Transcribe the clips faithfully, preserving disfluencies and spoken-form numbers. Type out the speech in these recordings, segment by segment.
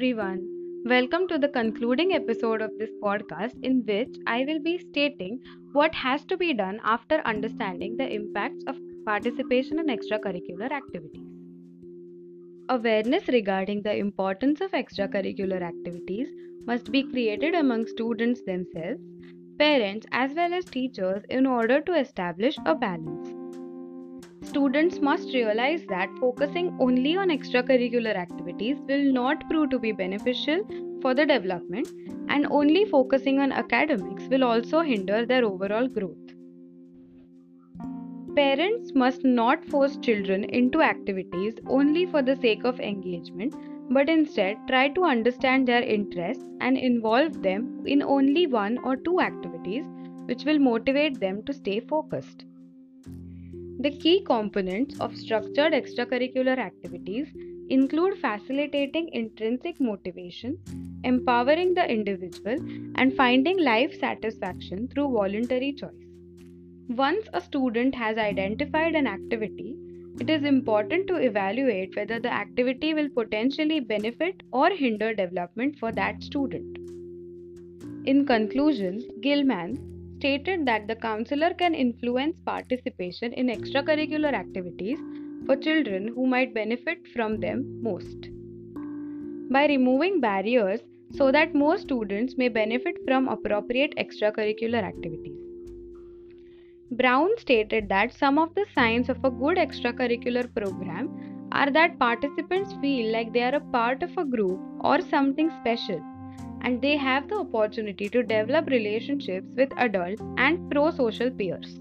everyone. Welcome to the concluding episode of this podcast, in which I will be stating what has to be done after understanding the impacts of participation in extracurricular activities. Awareness regarding the importance of extracurricular activities must be created among students themselves, parents as well as teachers in order to establish a balance. Students must realize that focusing only on extracurricular activities will not prove to be beneficial for the development, and only focusing on academics will also hinder their overall growth. Parents must not force children into activities only for the sake of engagement, but instead try to understand their interests and involve them in only one or two activities, which will motivate them to stay focused. The key components of structured extracurricular activities include facilitating intrinsic motivation, empowering the individual, and finding life satisfaction through voluntary choice. Once a student has identified an activity, it is important to evaluate whether the activity will potentially benefit or hinder development for that student. In conclusion, Gilman stated that the counselor can influence participation in extracurricular activities for children who might benefit from them most. By removing barriers so that more students may benefit from appropriate extracurricular activities. Brown stated that some of the signs of a good extracurricular program are that participants feel like they are a part of a group or something special, and they have the opportunity to develop relationships with adults and pro-social peers.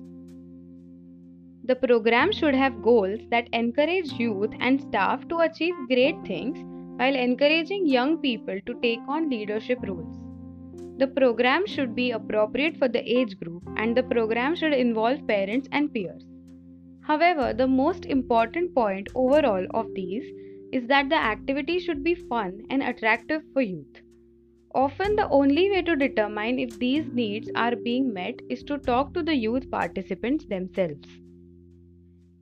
The program should have goals that encourage youth and staff to achieve great things while encouraging young people to take on leadership roles. The program should be appropriate for the age group, and the program should involve parents and peers. However, the most important point overall of these is that the activity should be fun and attractive for youth. Often the only way to determine if these needs are being met is to talk to the youth participants themselves.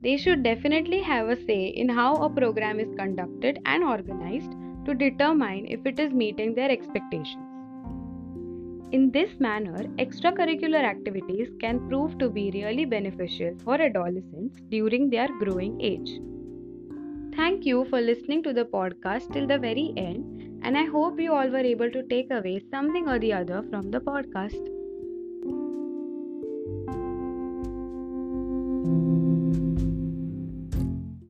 They should definitely have a say in how a program is conducted and organized to determine if it is meeting their expectations. In this manner, extracurricular activities can prove to be really beneficial for adolescents during their growing age. Thank you for listening to the podcast till the very end. And I hope you all were able to take away something or the other from the podcast.